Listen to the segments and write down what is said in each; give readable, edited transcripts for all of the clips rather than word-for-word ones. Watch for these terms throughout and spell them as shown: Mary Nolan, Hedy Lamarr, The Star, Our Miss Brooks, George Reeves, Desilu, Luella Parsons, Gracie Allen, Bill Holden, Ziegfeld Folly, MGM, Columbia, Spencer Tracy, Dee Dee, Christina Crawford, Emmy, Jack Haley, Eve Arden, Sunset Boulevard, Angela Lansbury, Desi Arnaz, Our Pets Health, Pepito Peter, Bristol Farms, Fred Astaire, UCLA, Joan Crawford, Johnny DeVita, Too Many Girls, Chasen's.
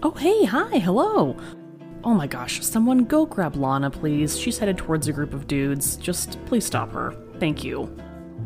Oh, hey, hi, hello. Oh my gosh, someone go grab Lana, please. She's headed towards a group of dudes. Just please stop her. Thank you.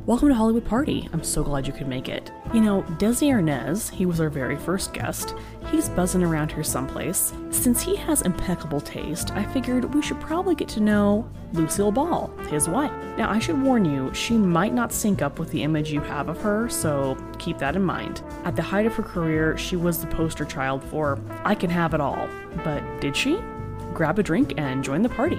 Welcome to Hollywood Party. I'm so glad you could make it. You know, Desi Arnaz, he was our very first guest. He's buzzing around here someplace. Since he has impeccable taste, I figured we should probably get to know Lucille Ball, his wife. Now, I should warn you, she might not sync up with the image you have of her, so keep that in mind. At the height of her career, she was the poster child for I can have it all. But did she? Grab a drink and join the party.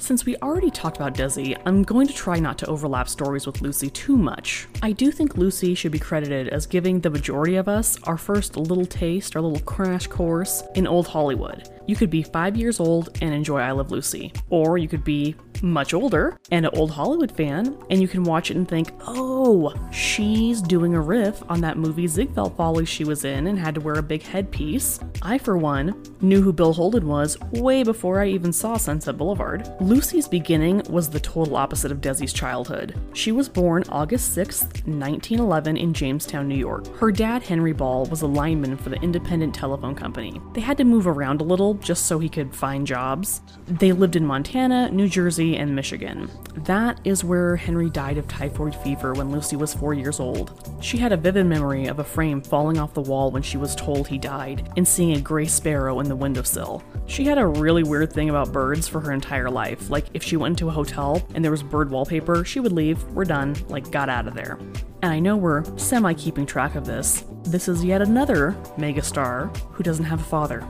Since we already talked about Desi, I'm going to try not to overlap stories with Lucy too much. I do think Lucy should be credited as giving the majority of us our first little taste, our little crash course in old Hollywood. You could be 5 years old and enjoy I Love Lucy, or you could be much older and an old Hollywood fan, and you can watch it and think, oh, she's doing a riff on that movie Ziegfeld Folly she was in and had to wear a big headpiece. I, for one, knew who Bill Holden was way before I even saw Sunset Boulevard. Lucy's beginning was the total opposite of Desi's childhood. She was born August 6, 1911 in Jamestown, New York. Her dad, Henry Ball, was a lineman for the Independent Telephone Company. They had to move around a little just so he could find jobs. They lived in Montana, New Jersey, and Michigan. That is where Henry died of typhoid fever when Lucy was 4 years old. She had a vivid memory of a frame falling off the wall when she was told he died and seeing a gray sparrow in the windowsill. She had a really weird thing about birds for her entire life. Like if she went to a hotel and there was bird wallpaper, she would leave, we're done, like got out of there. And I know we're semi-keeping track of this. This is yet another megastar who doesn't have a father.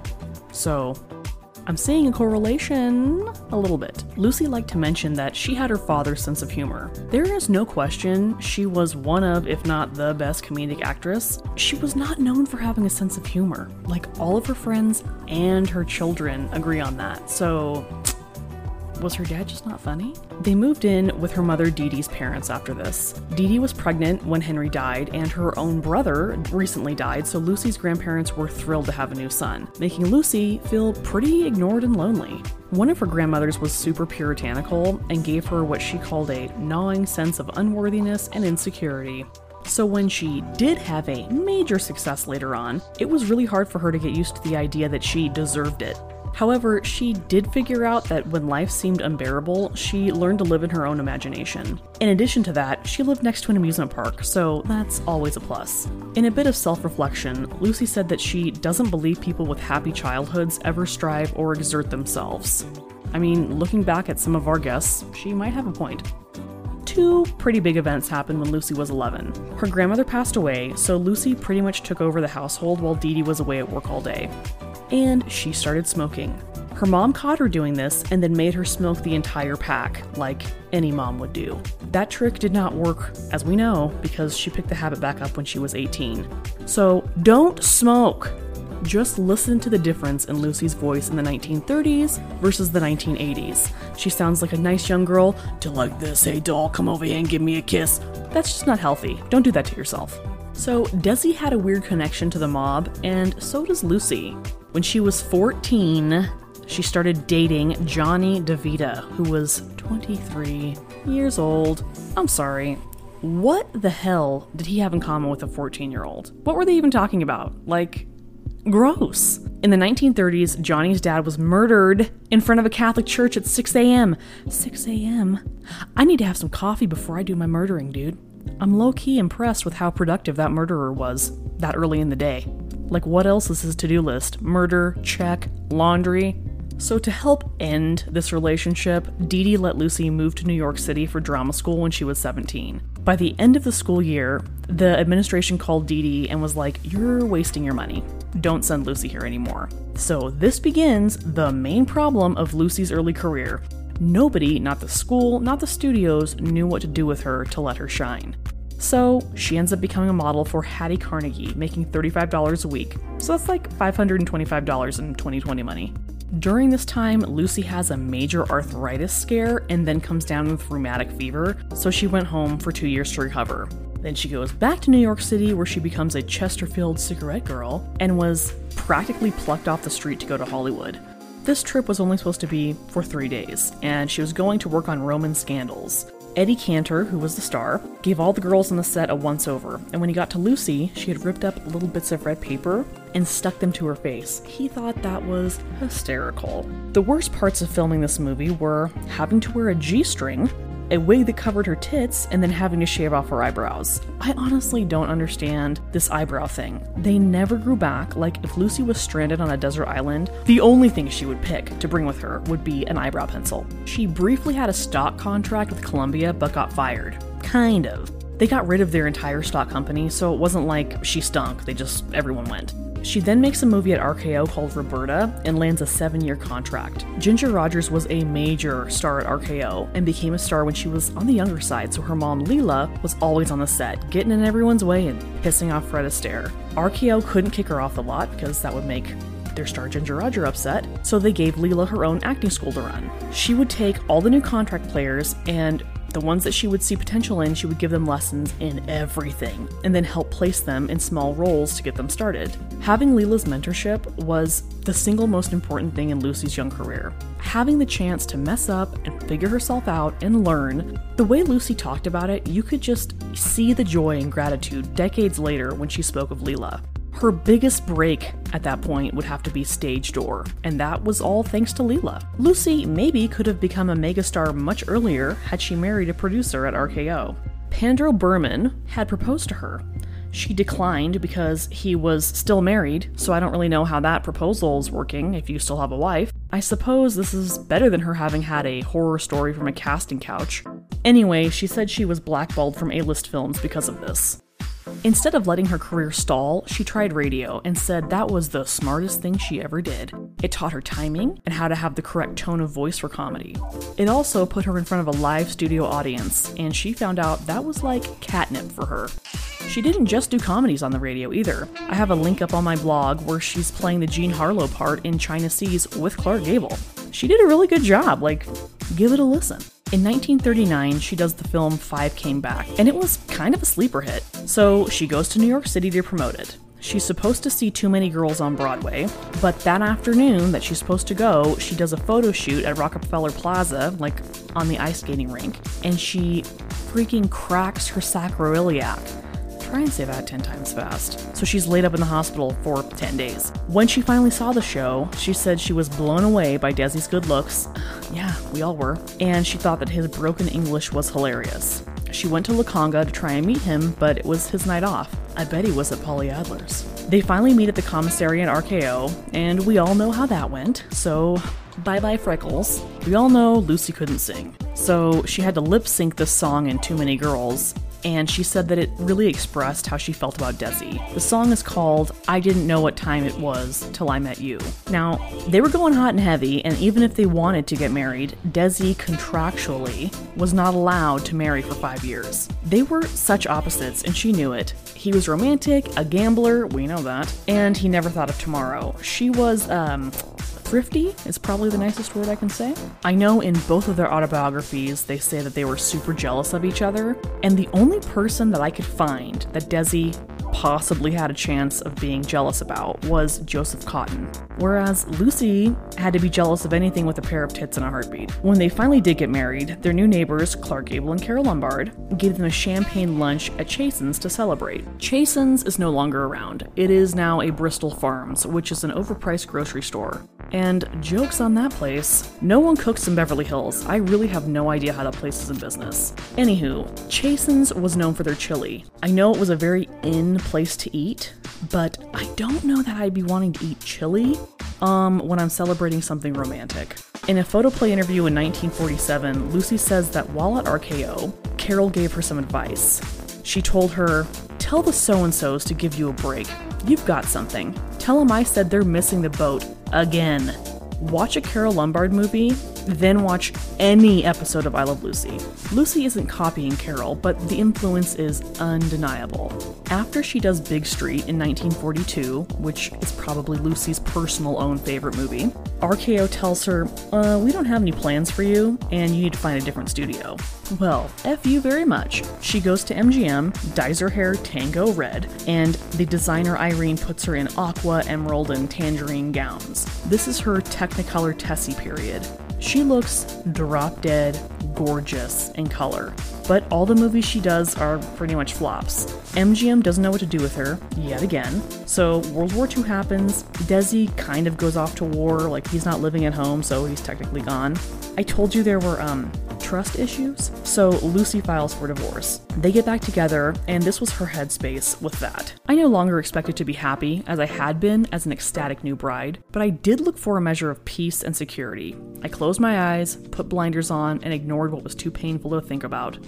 So I'm seeing a correlation a little bit. Lucy liked to mention that she had her father's sense of humor. There is no question she was one of, if not the best comedic actress. She was not known for having a sense of humor. Like all of her friends and her children agree on that. So was her dad just not funny? They moved in with her mother Dee Dee's parents after this. Dee Dee was pregnant when Henry died, and her own brother recently died, so Lucy's grandparents were thrilled to have a new son, making Lucy feel pretty ignored and lonely. One of her grandmothers was super puritanical and gave her what she called a gnawing sense of unworthiness and insecurity. So when she did have a major success later on, it was really hard for her to get used to the idea that she deserved it. However, she did figure out that when life seemed unbearable, she learned to live in her own imagination. In addition to that, she lived next to an amusement park, so that's always a plus. In a bit of self-reflection, Lucy said that she doesn't believe people with happy childhoods ever strive or exert themselves. I mean, looking back at some of our guests, she might have a point. Two pretty big events happened when Lucy was 11. Her grandmother passed away, so Lucy pretty much took over the household while Dee Dee was away at work all day. And she started smoking. Her mom caught her doing this and then made her smoke the entire pack, like any mom would do. That trick did not work, as we know, because she picked the habit back up when she was 18. So don't smoke! Just listen to the difference in Lucy's voice in the 1930s versus the 1980s. She sounds like a nice young girl, to like this, hey doll, come over here and give me a kiss. That's just not healthy. Don't do that to yourself. So Desi had a weird connection to the mob, and so does Lucy. When she was 14, she started dating Johnny DeVita, who was 23 years old. I'm sorry. What the hell did he have in common with a 14-year-old? What were they even talking about? Like, gross. In the 1930s, Johnny's dad was murdered in front of a Catholic church at 6 a.m. 6 a.m.? I need to have some coffee before I do my murdering, dude. I'm low-key impressed with how productive that murderer was that early in the day. Like, what else is his to-do list? Murder, check, laundry. So to help end this relationship, Dee Dee let Lucy move to New York City for drama school when she was 17. By the end of the school year, the administration called Dee Dee and was like, you're wasting your money. Don't send Lucy here anymore. So this begins the main problem of Lucy's early career. Nobody, not the school, not the studios, knew what to do with her to let her shine. So she ends up becoming a model for Hattie Carnegie, making $35 a week. So that's like $525 in 2020 money. During this time, Lucy has a major arthritis scare and then comes down with rheumatic fever, so she went home for 2 years to recover. Then she goes back to New York City, where she becomes a Chesterfield cigarette girl and was practically plucked off the street to go to Hollywood. This trip was only supposed to be for 3 days, and she was going to work on Roman scandals. Eddie Cantor, who was the star, gave all the girls on the set a once-over, and when he got to Lucy, she had ripped up little bits of red paper and stuck them to her face. He thought that was hysterical. The worst parts of filming this movie were having to wear a G-string, a wig that covered her tits, and then having to shave off her eyebrows. I honestly don't understand this eyebrow thing. They never grew back. Like, if Lucy was stranded on a desert island, the only thing she would pick to bring with her would be an eyebrow pencil. She briefly had a stock contract with Columbia, but got fired. Kind of. They got rid of their entire stock company, so it wasn't like she stunk, everyone went. She then makes a movie at RKO called Roberta and lands a 7-year contract. Ginger Rogers was a major star at RKO and became a star when she was on the younger side, so her mom, Lila, was always on the set, getting in everyone's way and pissing off Fred Astaire. RKO couldn't kick her off the lot because that would make their star Ginger Roger upset, so they gave Lila her own acting school to run. She would take all the new contract players, and the ones that she would see potential in, she would give them lessons in everything, and then help place them in small roles to get them started. Having Lila's mentorship was the single most important thing in Lucy's young career. Having the chance to mess up and figure herself out and learn. The way Lucy talked about it, you could just see the joy and gratitude decades later when she spoke of Lila. Her biggest break at that point would have to be stage door, and that was all thanks to Lila. Lucy maybe could have become a megastar much earlier had she married a producer at RKO. Pandro Berman had proposed to her. She declined because he was still married, so I don't really know how that proposal is working if you still have a wife. I suppose this is better than her having had a horror story from a casting couch. Anyway, she said she was blackballed from A-list films because of this. Instead of letting her career stall, she tried radio and said that was the smartest thing she ever did. It taught her timing and how to have the correct tone of voice for comedy. It also put her in front of a live studio audience, and she found out that was like catnip for her. She didn't just do comedies on the radio either. I have a link up on my blog where she's playing the Jean Harlow part in China Seas with Clark Gable. She did a really good job, give it a listen. In 1939, she does the film Five Came Back, and it was kind of a sleeper hit. So she goes to New York City to promote it. She's supposed to see Too Many Girls on Broadway, but that afternoon that she's supposed to go, she does a photo shoot at Rockefeller Plaza, on the ice skating rink, and she freaking cracks her sacroiliac. Try and say that 10 times fast. So she's laid up in the hospital for 10 days. When she finally saw the show, she said she was blown away by Desi's good looks. Yeah, we all were. And she thought that his broken English was hilarious. She went to La Conga to try and meet him, but it was his night off. I bet he was at Polly Adler's. They finally meet at the commissary in RKO, and we all know how that went, so bye-bye freckles. We all know Lucy couldn't sing, so she had to lip-sync this song in Too Many Girls, and she said that it really expressed how she felt about Desi. The song is called I Didn't Know What Time It Was Till I Met You. Now, they were going hot and heavy, and even if they wanted to get married, Desi contractually was not allowed to marry for 5 years. They were such opposites, and she knew it. He was romantic, a gambler, we know that, and he never thought of tomorrow. She was, thrifty is probably the nicest word I can say. I know in both of their autobiographies, they say that they were super jealous of each other, and the only person that I could find that Desi possibly had a chance of being jealous about was Joseph Cotton, whereas Lucy had to be jealous of anything with a pair of tits and a heartbeat. When they finally did get married, their new neighbors, Clark Gable and Carol Lombard, gave them a champagne lunch at Chasen's to celebrate. Chasen's is no longer around. It is now a Bristol Farms, which is an overpriced grocery store. And jokes on that place. No one cooks in Beverly Hills. I really have no idea how that place is in business. Anywho, Chasen's was known for their chili. I know it was a very in place to eat, but I don't know that I'd be wanting to eat chili when I'm celebrating something romantic. In a photoplay interview in 1947, Lucy says that while at RKO, Carol gave her some advice. She told her, "Tell the so-and-sos to give you a break. You've got something. Tell them I said they're missing the boat. Again." Watch a Carol Lombard movie then watch any episode of I Love Lucy. Lucy isn't copying Carol, but the influence is undeniable. After she does Big Street in 1942, which is probably Lucy's personal own favorite movie, RKO tells her, we don't have any plans for you, and you need to find a different studio. Well, F you very much. She goes to MGM, dyes her hair tango red, and the designer Irene puts her in aqua, emerald, and tangerine gowns. This is her Technicolor Tessie period. She looks drop dead gorgeous in color, but all the movies she does are pretty much flops. MGM doesn't know what to do with her, yet again. So World War II happens, Desi kind of goes off to war, like he's not living at home, so he's technically gone. I told you there were trust issues, so Lucy files for divorce. They get back together, and this was her headspace with that. I no longer expected to be happy, as I had been as an ecstatic new bride, but I did look for a measure of peace and security. I closed my eyes, put blinders on, and ignored what was too painful to think about.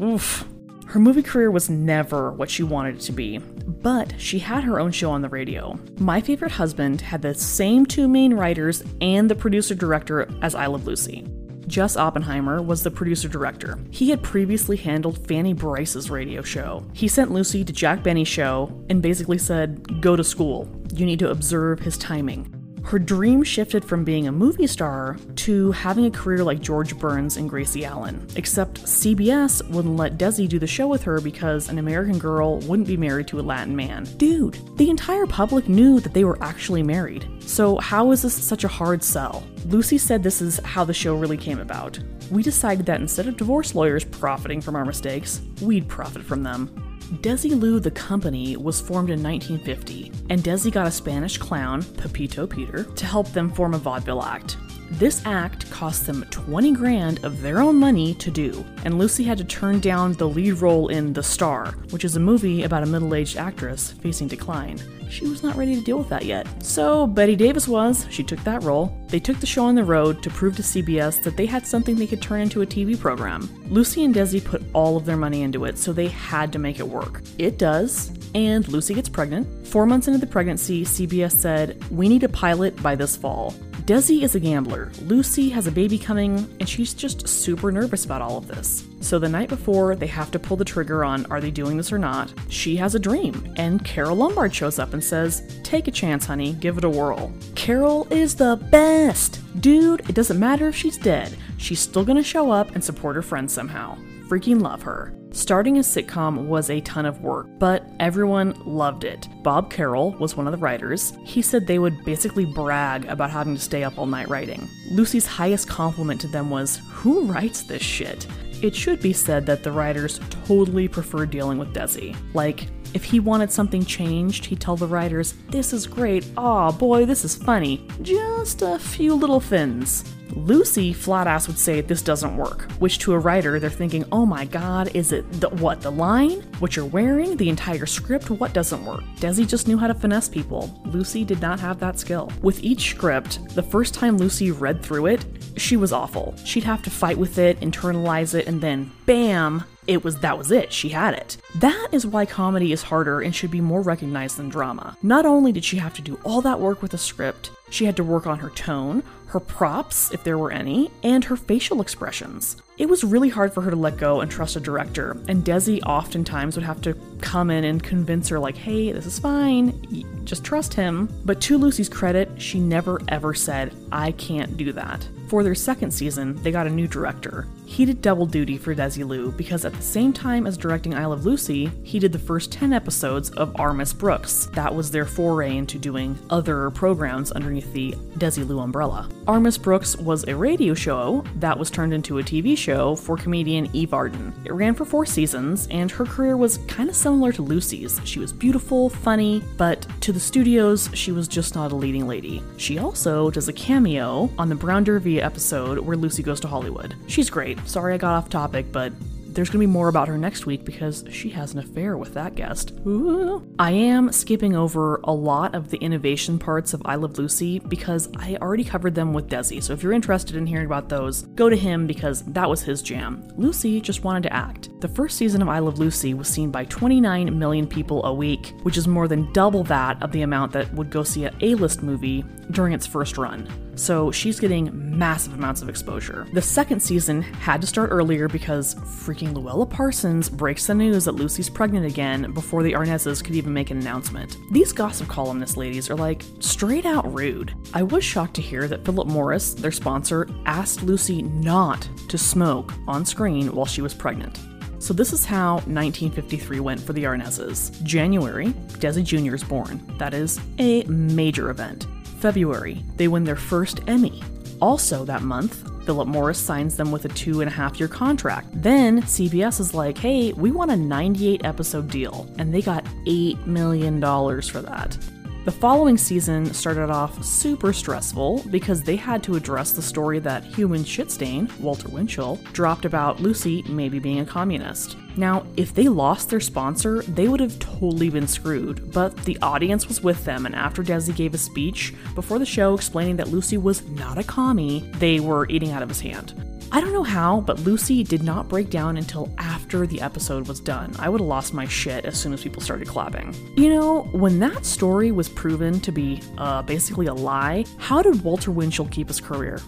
Oof. Her movie career was never what she wanted it to be, but she had her own show on the radio. My Favorite Husband had the same two main writers and the producer-director as I Love Lucy. Jess Oppenheimer was the producer-director. He had previously handled Fanny Brice's radio show. He sent Lucy to Jack Benny's show and basically said, go to school. You need to observe his timing. Her dream shifted from being a movie star to having a career like George Burns and Gracie Allen, except CBS wouldn't let Desi do the show with her because an American girl wouldn't be married to a Latin man. Dude, the entire public knew that they were actually married. So how is this such a hard sell? Lucy said this is how the show really came about. We decided that instead of divorce lawyers profiting from our mistakes, we'd profit from them. Desilu, the company, was formed in 1950, and Desi got a Spanish clown, Pepito Peter, to help them form a vaudeville act. This act cost them $20,000 of their own money to do, and Lucy had to turn down the lead role in The Star, which is a movie about a middle-aged actress facing decline. She was not ready to deal with that yet. So Betty Davis was. She took that role. They took the show on the road to prove to CBS that they had something they could turn into a TV program. Lucy and Desi put all of their money into it, so they had to make it work. It does, and Lucy gets pregnant. 4 months into the pregnancy, CBS said, we need a pilot by this fall. Desi is a gambler. Lucy has a baby coming, and she's just super nervous about all of this. So the night before, they have to pull the trigger on are they doing this or not. She has a dream, and Carol Lombard shows up and says, take a chance, honey, give it a whirl. Carol is the best! Dude, it doesn't matter if she's dead, she's still gonna show up and support her friends somehow. Freaking love her. Starting a sitcom was a ton of work, but everyone loved it. Bob Carroll was one of the writers. He said they would basically brag about having to stay up all night writing. Lucy's highest compliment to them was, who writes this shit? It should be said that the writers totally preferred dealing with Desi. Like, if he wanted something changed, he'd tell the writers, this is great, aw boy, this is funny, just a few little thins. Lucy flat-ass would say this doesn't work, which to a writer, they're thinking, oh my god, is it the line? What you're wearing? The entire script? What doesn't work? Desi just knew how to finesse people. Lucy did not have that skill. With each script, the first time Lucy read through it, she was awful. She'd have to fight with it, internalize it, and then bam! That was it. She had it. That is why comedy is harder and should be more recognized than drama. Not only did she have to do all that work with a script, she had to work on her tone, her props, if there were any, and her facial expressions. It was really hard for her to let go and trust a director, and Desi oftentimes would have to come in and convince her like, hey, this is fine, just trust him. But to Lucy's credit, she never ever said, I can't do that. For their second season, they got a new director. He did double duty for Desilu because at the same time as directing I Love Lucy, he did the first 10 episodes of Our Miss Brooks. That was their foray into doing other programs underneath the Desilu umbrella. Our Miss Brooks was a radio show that was turned into a TV show for comedian Eve Arden. It ran for 4 seasons, and her career was kind of similar to Lucy's. She was beautiful, funny, but to the studios, she was just not a leading lady. She also does a cameo on the Brown Derby episode where Lucy goes to Hollywood. She's great. Sorry I got off topic, but there's gonna be more about her next week because she has an affair with that guest. Ooh. I am skipping over a lot of the innovation parts of I Love Lucy because I already covered them with Desi, so if you're interested in hearing about those, go to him because that was his jam. Lucy just wanted to act. The first season of I Love Lucy was seen by 29 million people a week, which is more than double that of the amount that would go see an A-list movie during its first run. so she's getting massive amounts of exposure. The second season had to start earlier because freaking Luella Parsons breaks the news that Lucy's pregnant again before the Arnazes could even make an announcement. These gossip columnist ladies are like straight out rude. I was shocked to hear that Philip Morris, their sponsor, asked Lucy not to smoke on screen while she was pregnant. So this is how 1953 went for the Arnazes. January, Desi Jr. is born. That is a major event. February, they win their first Emmy. Also that month, Philip Morris signs them with a 2.5-year contract. Then CBS is like, hey, we want a 98-episode deal. And they got $8 million for that. The following season started off super stressful because they had to address the story that human shitstain, Walter Winchell, dropped about Lucy maybe being a communist. Now, if they lost their sponsor, they would have totally been screwed, but the audience was with them, and after Desi gave a speech before the show explaining that Lucy was not a commie, they were eating out of his hand. I don't know how, but Lucy did not break down until after the episode was done. I would have lost my shit as soon as people started clapping. You know, when that story was proven to be basically a lie, how did Walter Winchell keep his career?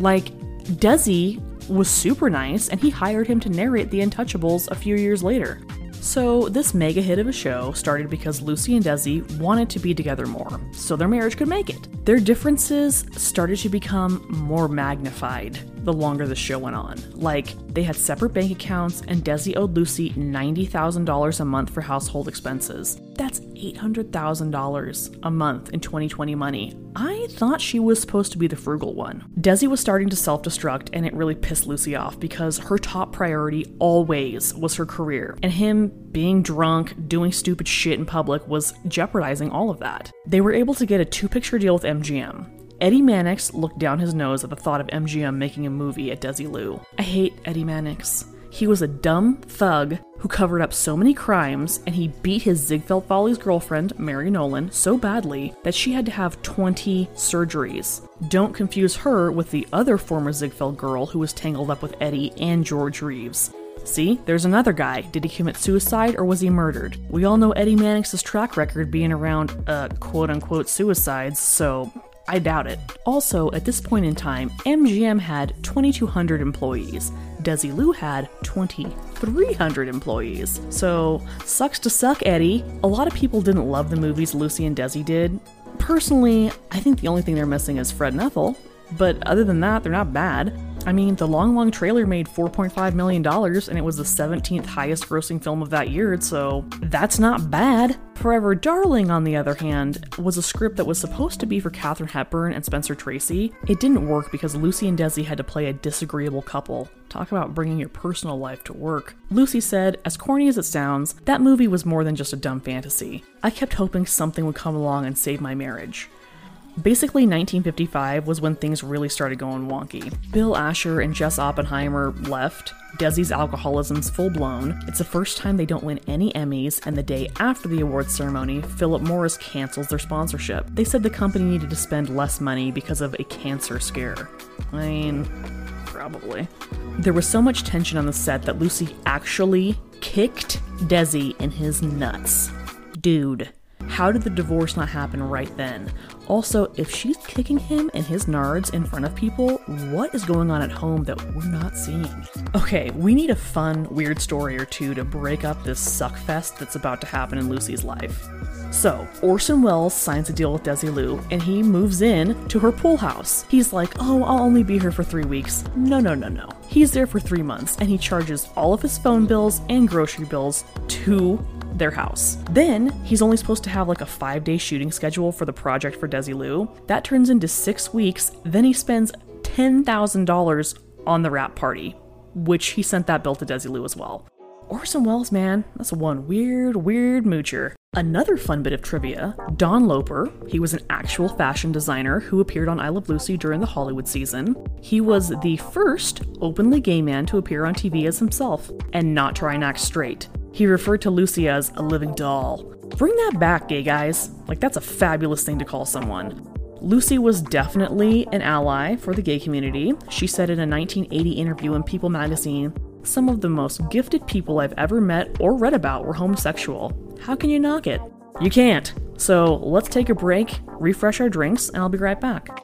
Like, Desi was super nice, and he hired him to narrate The Untouchables a few years later. So this mega hit of a show started because Lucy and Desi wanted to be together more, so their marriage could make it. Their differences started to become more magnified the longer the show went on. Like, they had separate bank accounts, and Desi owed Lucy $90,000 a month for household expenses. That's $800,000 a month in 2020 money. I thought she was supposed to be the frugal one. Desi was starting to self-destruct, and it really pissed Lucy off because her top priority always was her career, and him being drunk, doing stupid shit in public was jeopardizing all of that. They were able to get a 2-picture deal with MGM. Eddie Mannix looked down his nose at the thought of MGM making a movie at Desilu. I hate Eddie Mannix. He was a dumb thug who covered up so many crimes, and he beat his Ziegfeld Folly's girlfriend, Mary Nolan, so badly that she had to have 20 surgeries. Don't confuse her with the other former Ziegfeld girl who was tangled up with Eddie and George Reeves. See, there's another guy. Did he commit suicide or was he murdered? We all know Eddie Mannix's track record being around, quote-unquote suicides, so I doubt it. Also, at this point in time, MGM had 2,200 employees. Desilu had 2,300 employees. So, sucks to suck, Eddie. A lot of people didn't love the movies Lucy and Desi did. Personally, I think the only thing they're missing is Fred Nethel. But other than that, they're not bad. I mean, The Long Long Trailer made $4.5 million, and it was the 17th highest grossing film of that year, so that's not bad. Forever Darling, on the other hand, was a script that was supposed to be for Katharine Hepburn and Spencer Tracy. It didn't work because Lucy and Desi had to play a disagreeable couple. Talk about bringing your personal life to work. Lucy said, as corny as it sounds, that movie was more than just a dumb fantasy. I kept hoping something would come along and save my marriage. Basically, 1955 was when things really started going wonky. Bill Asher and Jess Oppenheimer left. Desi's alcoholism's full-blown. It's the first time they don't win any Emmys, and the day after the awards ceremony, Philip Morris cancels their sponsorship. They said the company needed to spend less money because of a cancer scare. I mean, probably. There was so much tension on the set that Lucy actually kicked Desi in his nuts. Dude. How did the divorce not happen right then? Also, if she's kicking him and his nards in front of people, what is going on at home that we're not seeing? Okay, we need a fun, weird story or two to break up this suckfest that's about to happen in Lucy's life. So, Orson Welles signs a deal with Desilu, and he moves in to her pool house. He's like, oh, I'll only be here for 3 weeks. No. He's there for 3 months, and he charges all of his phone bills and grocery bills to their house. Then he's only supposed to have like a 5-day shooting schedule for the project for Desilu. That turns into 6 weeks. Then he spends $10,000 on the wrap party, which he sent that bill to Desilu as well. Orson Welles, man, that's one weird moocher. Another fun bit of trivia, Don Loper, he was an actual fashion designer who appeared on I Love Lucy during the Hollywood season. He was the first openly gay man to appear on TV as himself and not try and act straight. He referred to Lucy as a living doll. Bring that back, gay guys. Like, that's a fabulous thing to call someone. Lucy was definitely an ally for the gay community. She said in a 1980 interview in People magazine, some of the most gifted people I've ever met or read about were homosexual. How can you knock it? You can't. So let's take a break, refresh our drinks, and I'll be right back.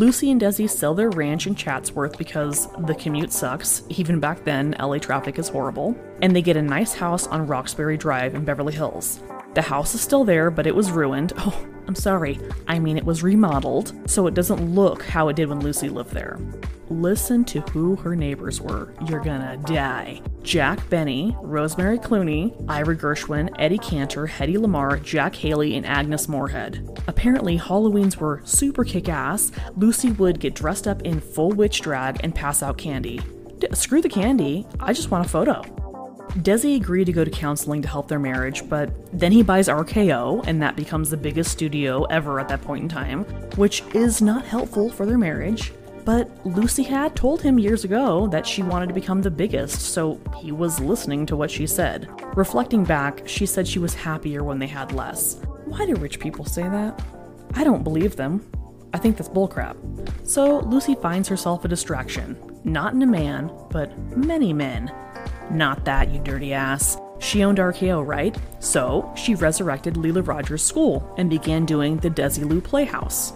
Lucy and Desi sell their ranch in Chatsworth because the commute sucks. Even back then, LA traffic is horrible. And they get a nice house on Roxbury Drive in Beverly Hills. The house is still there, but it was ruined. Oh, I'm sorry. I mean, it was remodeled, so it doesn't look how it did when Lucy lived there. Listen to who her neighbors were. You're gonna die. Jack Benny, Rosemary Clooney, Ira Gershwin, Eddie Cantor, Hedy Lamarr, Jack Haley, and Agnes Moorehead. Apparently, Halloweens were super kick-ass. Lucy would get dressed up in full witch drag and pass out candy. Screw the candy. I just want a photo. Desi agreed to go to counseling to help their marriage, but then he buys RKO, and that becomes the biggest studio ever at that point in time, which is not helpful for their marriage. But Lucy had told him years ago that she wanted to become the biggest, so he was listening to what she said. Reflecting back, she said she was happier when they had less. Why do rich people say that? I don't believe them. I think that's bullcrap. So Lucy finds herself a distraction. Not in a man, but many men. Not that, you dirty ass. She owned RKO, right? So she resurrected Lila Rogers' school and began doing the Desilu Playhouse,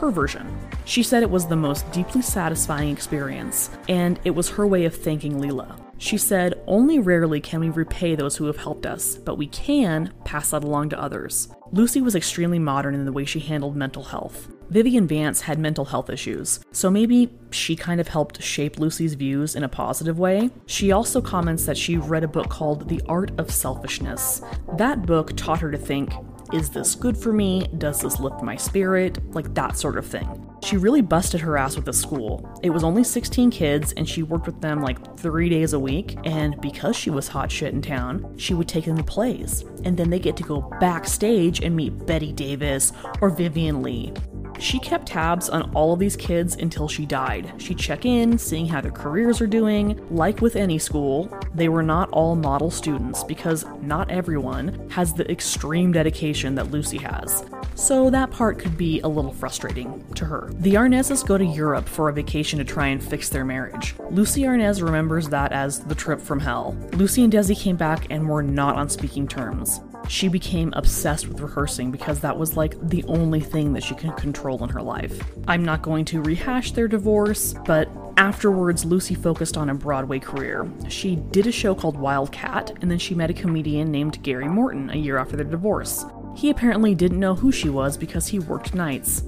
her version. She said it was the most deeply satisfying experience, and it was her way of thanking Lila. She said, "Only rarely can we repay those who have helped us, but we can pass that along to others." Lucy was extremely modern in the way she handled mental health. Vivian Vance had mental health issues, so maybe she kind of helped shape Lucy's views in a positive way. She also comments that she read a book called The Art of Selfishness. That book taught her to think, is this good for me? Does this lift my spirit? Like that sort of thing. She really busted her ass with the school. It was only 16 kids and she worked with them like 3 days a week. And because she was hot shit in town, she would take them to plays. And then they get to go backstage and meet Betty Davis or Vivian Lee. She kept tabs on all of these kids until she died. She'd check in, seeing how their careers are doing. Like with any school, they were not all model students because not everyone has the extreme dedication that Lucy has. So that part could be a little frustrating to her. The Arnazes go to Europe for a vacation to try and fix their marriage. Lucy Arnaz remembers that as the trip from hell. Lucy and Desi came back and were not on speaking terms. She became obsessed with rehearsing because that was like the only thing that she could control in her life. I'm not going to rehash their divorce, but afterwards, Lucy focused on a Broadway career. She did a show called Wildcat, and then she met a comedian named Gary Morton a year after their divorce. He apparently didn't know who she was because he worked nights.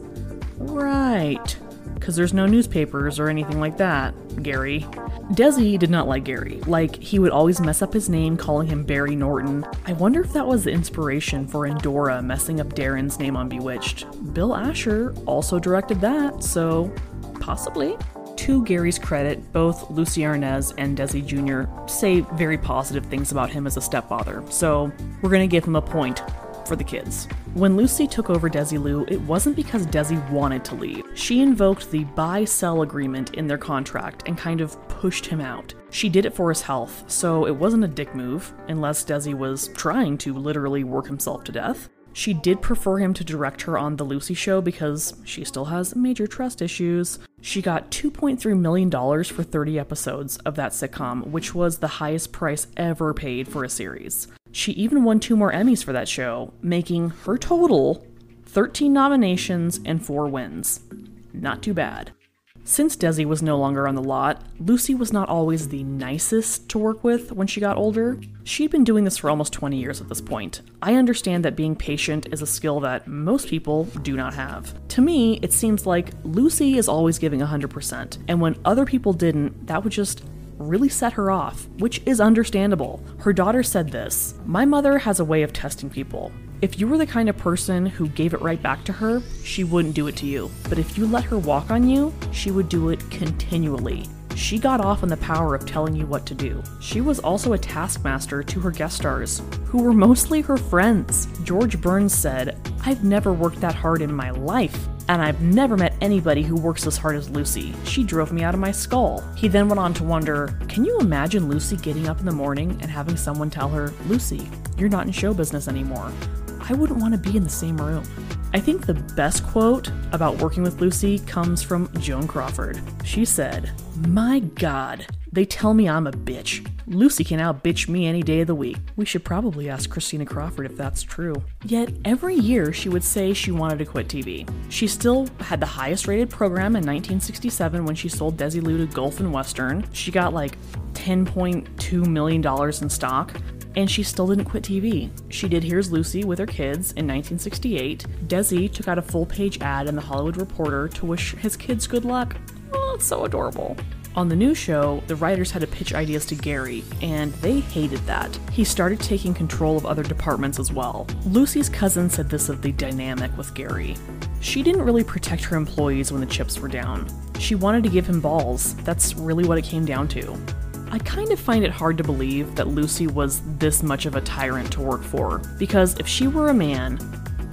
Right. Because there's no newspapers or anything like that, Gary. Desi did not like Gary. Like, he would always mess up his name, calling him Barry Norton. I wonder if that was the inspiration for Endora messing up Darren's name on Bewitched. Bill Asher also directed that, so possibly. To Gary's credit, both Lucy Arnaz and Desi Jr. say very positive things about him as a stepfather, so we're gonna give him a point for the kids. When Lucy took over Desilu, it wasn't because Desi wanted to leave. She invoked the buy-sell agreement in their contract and kind of pushed him out. She did it for his health, so it wasn't a dick move, unless Desi was trying to literally work himself to death. She did prefer him to direct her on The Lucy Show because she still has major trust issues. She got $2.3 million for 30 episodes of that sitcom, which was the highest price ever paid for a series. She even won 2 more Emmys for that show, making her total 13 nominations and 4 wins. Not too bad. Since Desi was no longer on the lot, Lucy was not always the nicest to work with when she got older. She'd been doing this for almost 20 years at this point. I understand that being patient is a skill that most people do not have. To me, it seems like Lucy is always giving 100%, and when other people didn't, that would just really set her off, which is understandable. Her daughter said this, "My mother has a way of testing people. If you were the kind of person who gave it right back to her, she wouldn't do it to you. But if you let her walk on you, she would do it continually. She got off on the power of telling you what to do." She was also a taskmaster to her guest stars, who were mostly her friends. George Burns said, "I've never worked that hard in my life. And I've never met anybody who works as hard as Lucy. She drove me out of my skull." He then went on to wonder, can you imagine Lucy getting up in the morning and having someone tell her, "Lucy, you're not in show business anymore." I wouldn't want to be in the same room. I think the best quote about working with Lucy comes from Joan Crawford. She said, "My God, They tell me I'm a bitch. Lucy can out-bitch me any day of the week. We should probably ask Christina Crawford if that's true. Yet every year she would say she wanted to quit TV. She still had the highest rated program in 1967 when she sold Desilu to Gulf and Western. She got like $10.2 million in stock. And she still didn't quit TV. She did Here's Lucy with her kids in 1968. Desi took out a full-page ad in The Hollywood Reporter to wish his kids good luck. Oh, it's so adorable. On the new show, the writers had to pitch ideas to Gary, and they hated that. He started taking control of other departments as well. Lucy's cousin said this of the dynamic with Gary. She didn't really protect her employees when the chips were down. She wanted to give him balls. That's really what it came down to. I kind of find it hard to believe that Lucy was this much of a tyrant to work for, because if she were a man,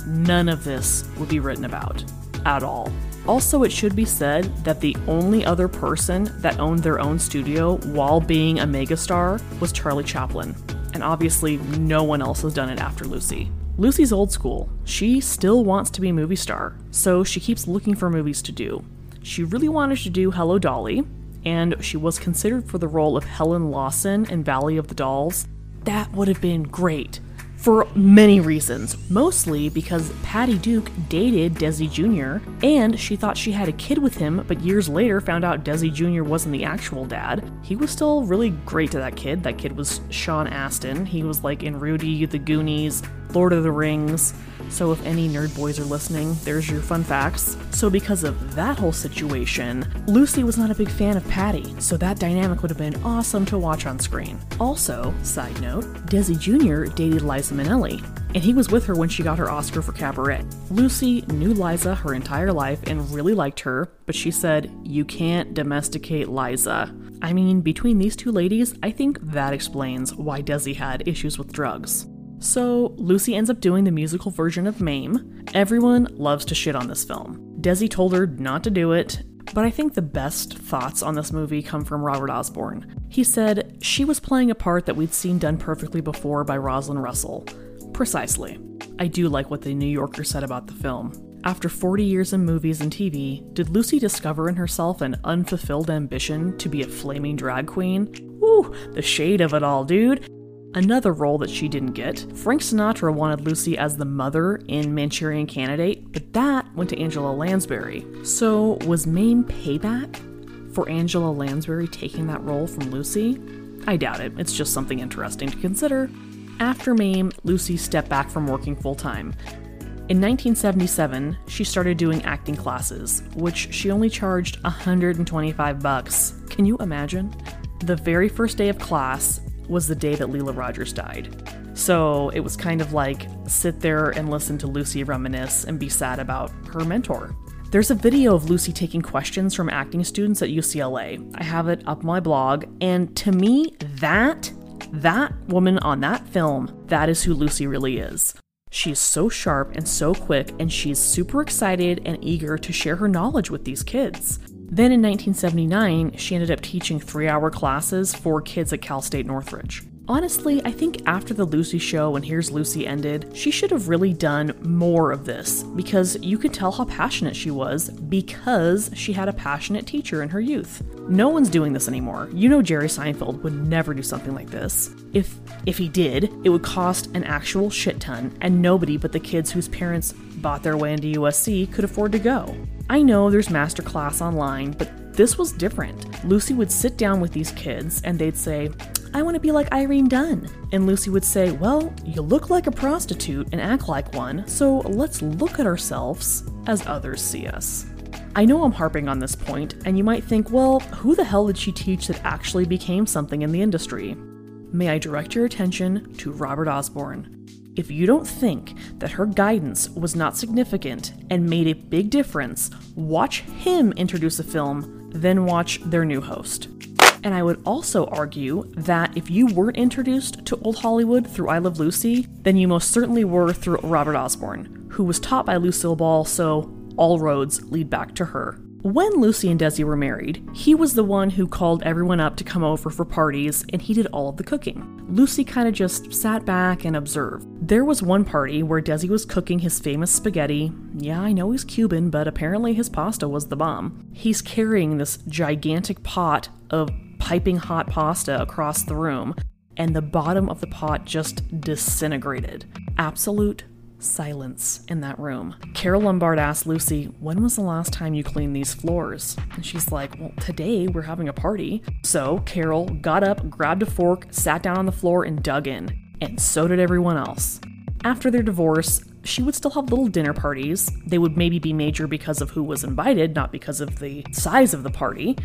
none of this would be written about. At all. Also, it should be said that the only other person that owned their own studio while being a megastar was Charlie Chaplin, and obviously no one else has done it after Lucy. Lucy's old school. She still wants to be a movie star, so she keeps looking for movies to do. She really wanted to do Hello, Dolly, and she was considered for the role of Helen Lawson in Valley of the Dolls. That would have been great, for many reasons. Mostly because Patty Duke dated Desi Jr., and she thought she had a kid with him, but years later found out Desi Jr. wasn't the actual dad. He was still really great to that kid. That kid was Sean Astin. He was like in Rudy, The Goonies, Lord of the Rings. So if any nerd boys are listening, there's your fun facts. So because of that whole situation, Lucy was not a big fan of Patty, so that dynamic would have been awesome to watch on screen. Also, side note, Desi Jr. dated Liza Minnelli, and he was with her when she got her Oscar for Cabaret. Lucy knew Liza her entire life and really liked her, but she said, "You can't domesticate Liza." I mean, between these two ladies, I think that explains why Desi had issues with drugs. So, Lucy ends up doing the musical version of MAME. Everyone loves to shit on this film. Desi told her not to do it, but I think the best thoughts on this movie come from Robert Osborne. He said, "She was playing a part that we'd seen done perfectly before by Rosalind Russell." Precisely. I do like what the New Yorker said about the film. After 40 years in movies and TV, did Lucy discover in herself an unfulfilled ambition to be a flaming drag queen? Woo, the shade of it all, dude. Another role that she didn't get. Frank Sinatra wanted Lucy as the mother in Manchurian Candidate, but that went to Angela Lansbury. So was MAME payback for Angela Lansbury taking that role from Lucy? I doubt it. It's just something interesting to consider. After MAME, Lucy stepped back from working full-time. In 1977, she started doing acting classes, which she only charged $125. Can you imagine? The very first day of class was the day that Lila Rogers died. So it was kind of like sit there and listen to Lucy reminisce and be sad about her mentor. There's a video of Lucy taking questions from acting students at UCLA. I have it up on my blog, and to me, that woman on that film, that is who Lucy really is. She is so sharp and so quick, and she's super excited and eager to share her knowledge with these kids. Then in 1979, she ended up teaching 3-hour classes for kids at Cal State Northridge. Honestly, I think after the Lucy show and Here's Lucy ended, she should have really done more of this, because you could tell how passionate she was because she had a passionate teacher in her youth. No one's doing this anymore. You know Jerry Seinfeld would never do something like this. If he did, it would cost an actual shit ton, and nobody but the kids whose parents bought their way into USC could afford to go. I know there's masterclass online, but this was different. Lucy would sit down with these kids and they'd say, "I want to be like Irene Dunne." And Lucy would say, "Well, you look like a prostitute and act like one, so let's look at ourselves as others see us." I know I'm harping on this point, and you might think, well, who the hell did she teach that actually became something in the industry? May I direct your attention to Robert Osborne. If you don't think that her guidance was not significant and made a big difference, watch him introduce a film, then watch their new host. And I would also argue that if you weren't introduced to old Hollywood through I Love Lucy, then you most certainly were through Robert Osborne, who was taught by Lucille Ball, so all roads lead back to her. When Lucy and Desi were married, he was the one who called everyone up to come over for parties, and he did all of the cooking. Lucy kind of just sat back and observed. There was one party where Desi was cooking his famous spaghetti. Yeah, I know he's Cuban, but apparently his pasta was the bomb. He's carrying this gigantic pot of piping hot pasta across the room, and the bottom of the pot just disintegrated. Absolute silence in that room. Carol Lombard asked Lucy, when was the last time you cleaned these floors? And she's like, well, today we're having a party. So Carol got up, grabbed a fork, sat down on the floor, and dug in. And so did everyone else. After their divorce, she would still have little dinner parties. They would maybe be major because of who was invited, not because of the size of the party.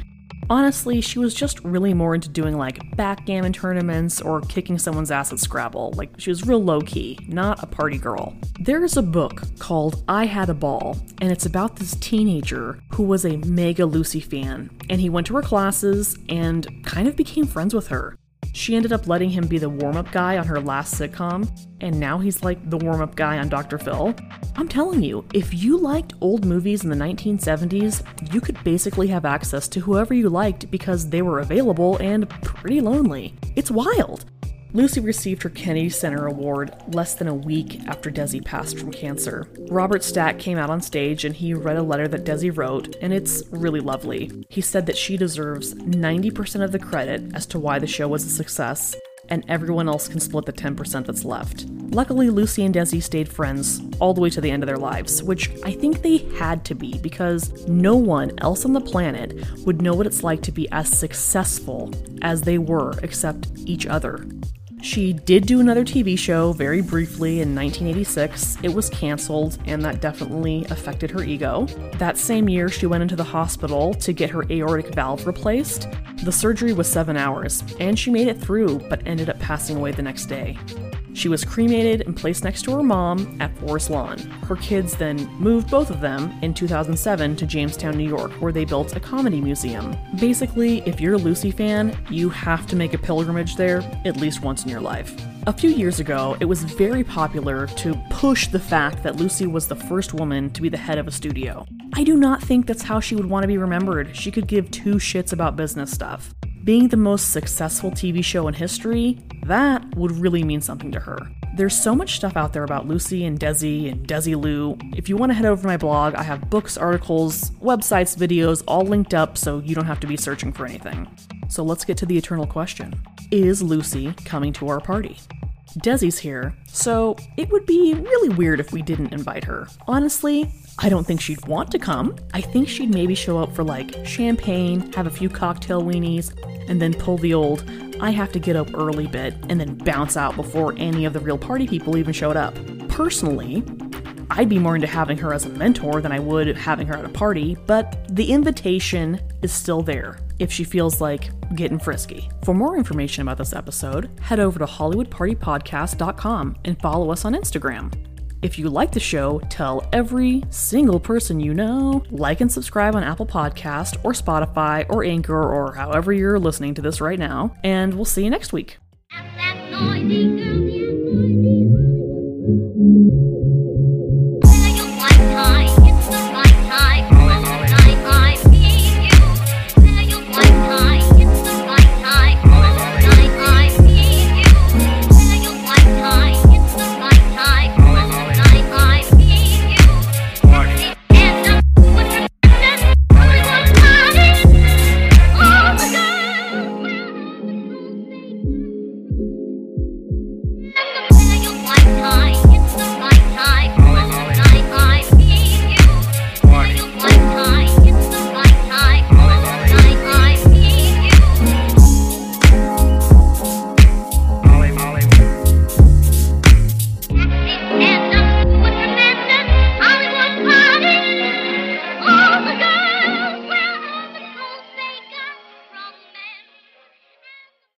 Honestly, she was just really more into doing like backgammon tournaments or kicking someone's ass at Scrabble. Like, she was real low-key, not a party girl. There's a book called I Had a Ball, and it's about this teenager who was a mega Lucy fan, and he went to her classes and kind of became friends with her. She ended up letting him be the warm-up guy on her last sitcom, and now he's like the warm-up guy on Dr. Phil. I'm telling you, if you liked old movies in the 1970s, you could basically have access to whoever you liked because they were available and pretty lonely. It's wild! Lucy received her Kennedy Center Award less than a week after Desi passed from cancer. Robert Stack came out on stage and he read a letter that Desi wrote, and it's really lovely. He said that she deserves 90% of the credit as to why the show was a success, and everyone else can split the 10% that's left. Luckily, Lucy and Desi stayed friends all the way to the end of their lives, which I think they had to be because no one else on the planet would know what it's like to be as successful as they were except each other. She did do another TV show very briefly in 1986. It was canceled, and that definitely affected her ego. That same year, she went into the hospital to get her aortic valve replaced. The surgery was 7 hours, and she made it through, but ended up passing away the next day. She was cremated and placed next to her mom at Forest Lawn. Her kids then moved both of them in 2007 to Jamestown, New York, where they built a comedy museum. Basically, if you're a Lucy fan, you have to make a pilgrimage there at least once in your life. A few years ago, it was very popular to push the fact that Lucy was the first woman to be the head of a studio. I do not think that's how she would want to be remembered. She could give two shits about business stuff. Being the most successful TV show in history, that would really mean something to her. There's so much stuff out there about Lucy and Desilu. If you want to head over to my blog, I have books, articles, websites, videos, all linked up so you don't have to be searching for anything. So let's get to the eternal question. Is Lucy coming to our party? Desi's here, so it would be really weird if we didn't invite her. Honestly, I don't think she'd want to come. I think she'd maybe show up for like champagne, have a few cocktail weenies, and then pull the old, I have to get up early bit, and then bounce out before any of the real party people even showed up. Personally, I'd be more into having her as a mentor than I would having her at a party, but the invitation is still there if she feels like getting frisky. For more information about this episode, head over to HollywoodPartyPodcast.com and follow us on Instagram. If you like the show, tell every single person you know, like and subscribe on Apple Podcast or Spotify or Anchor or however you're listening to this right now, and we'll see you next week.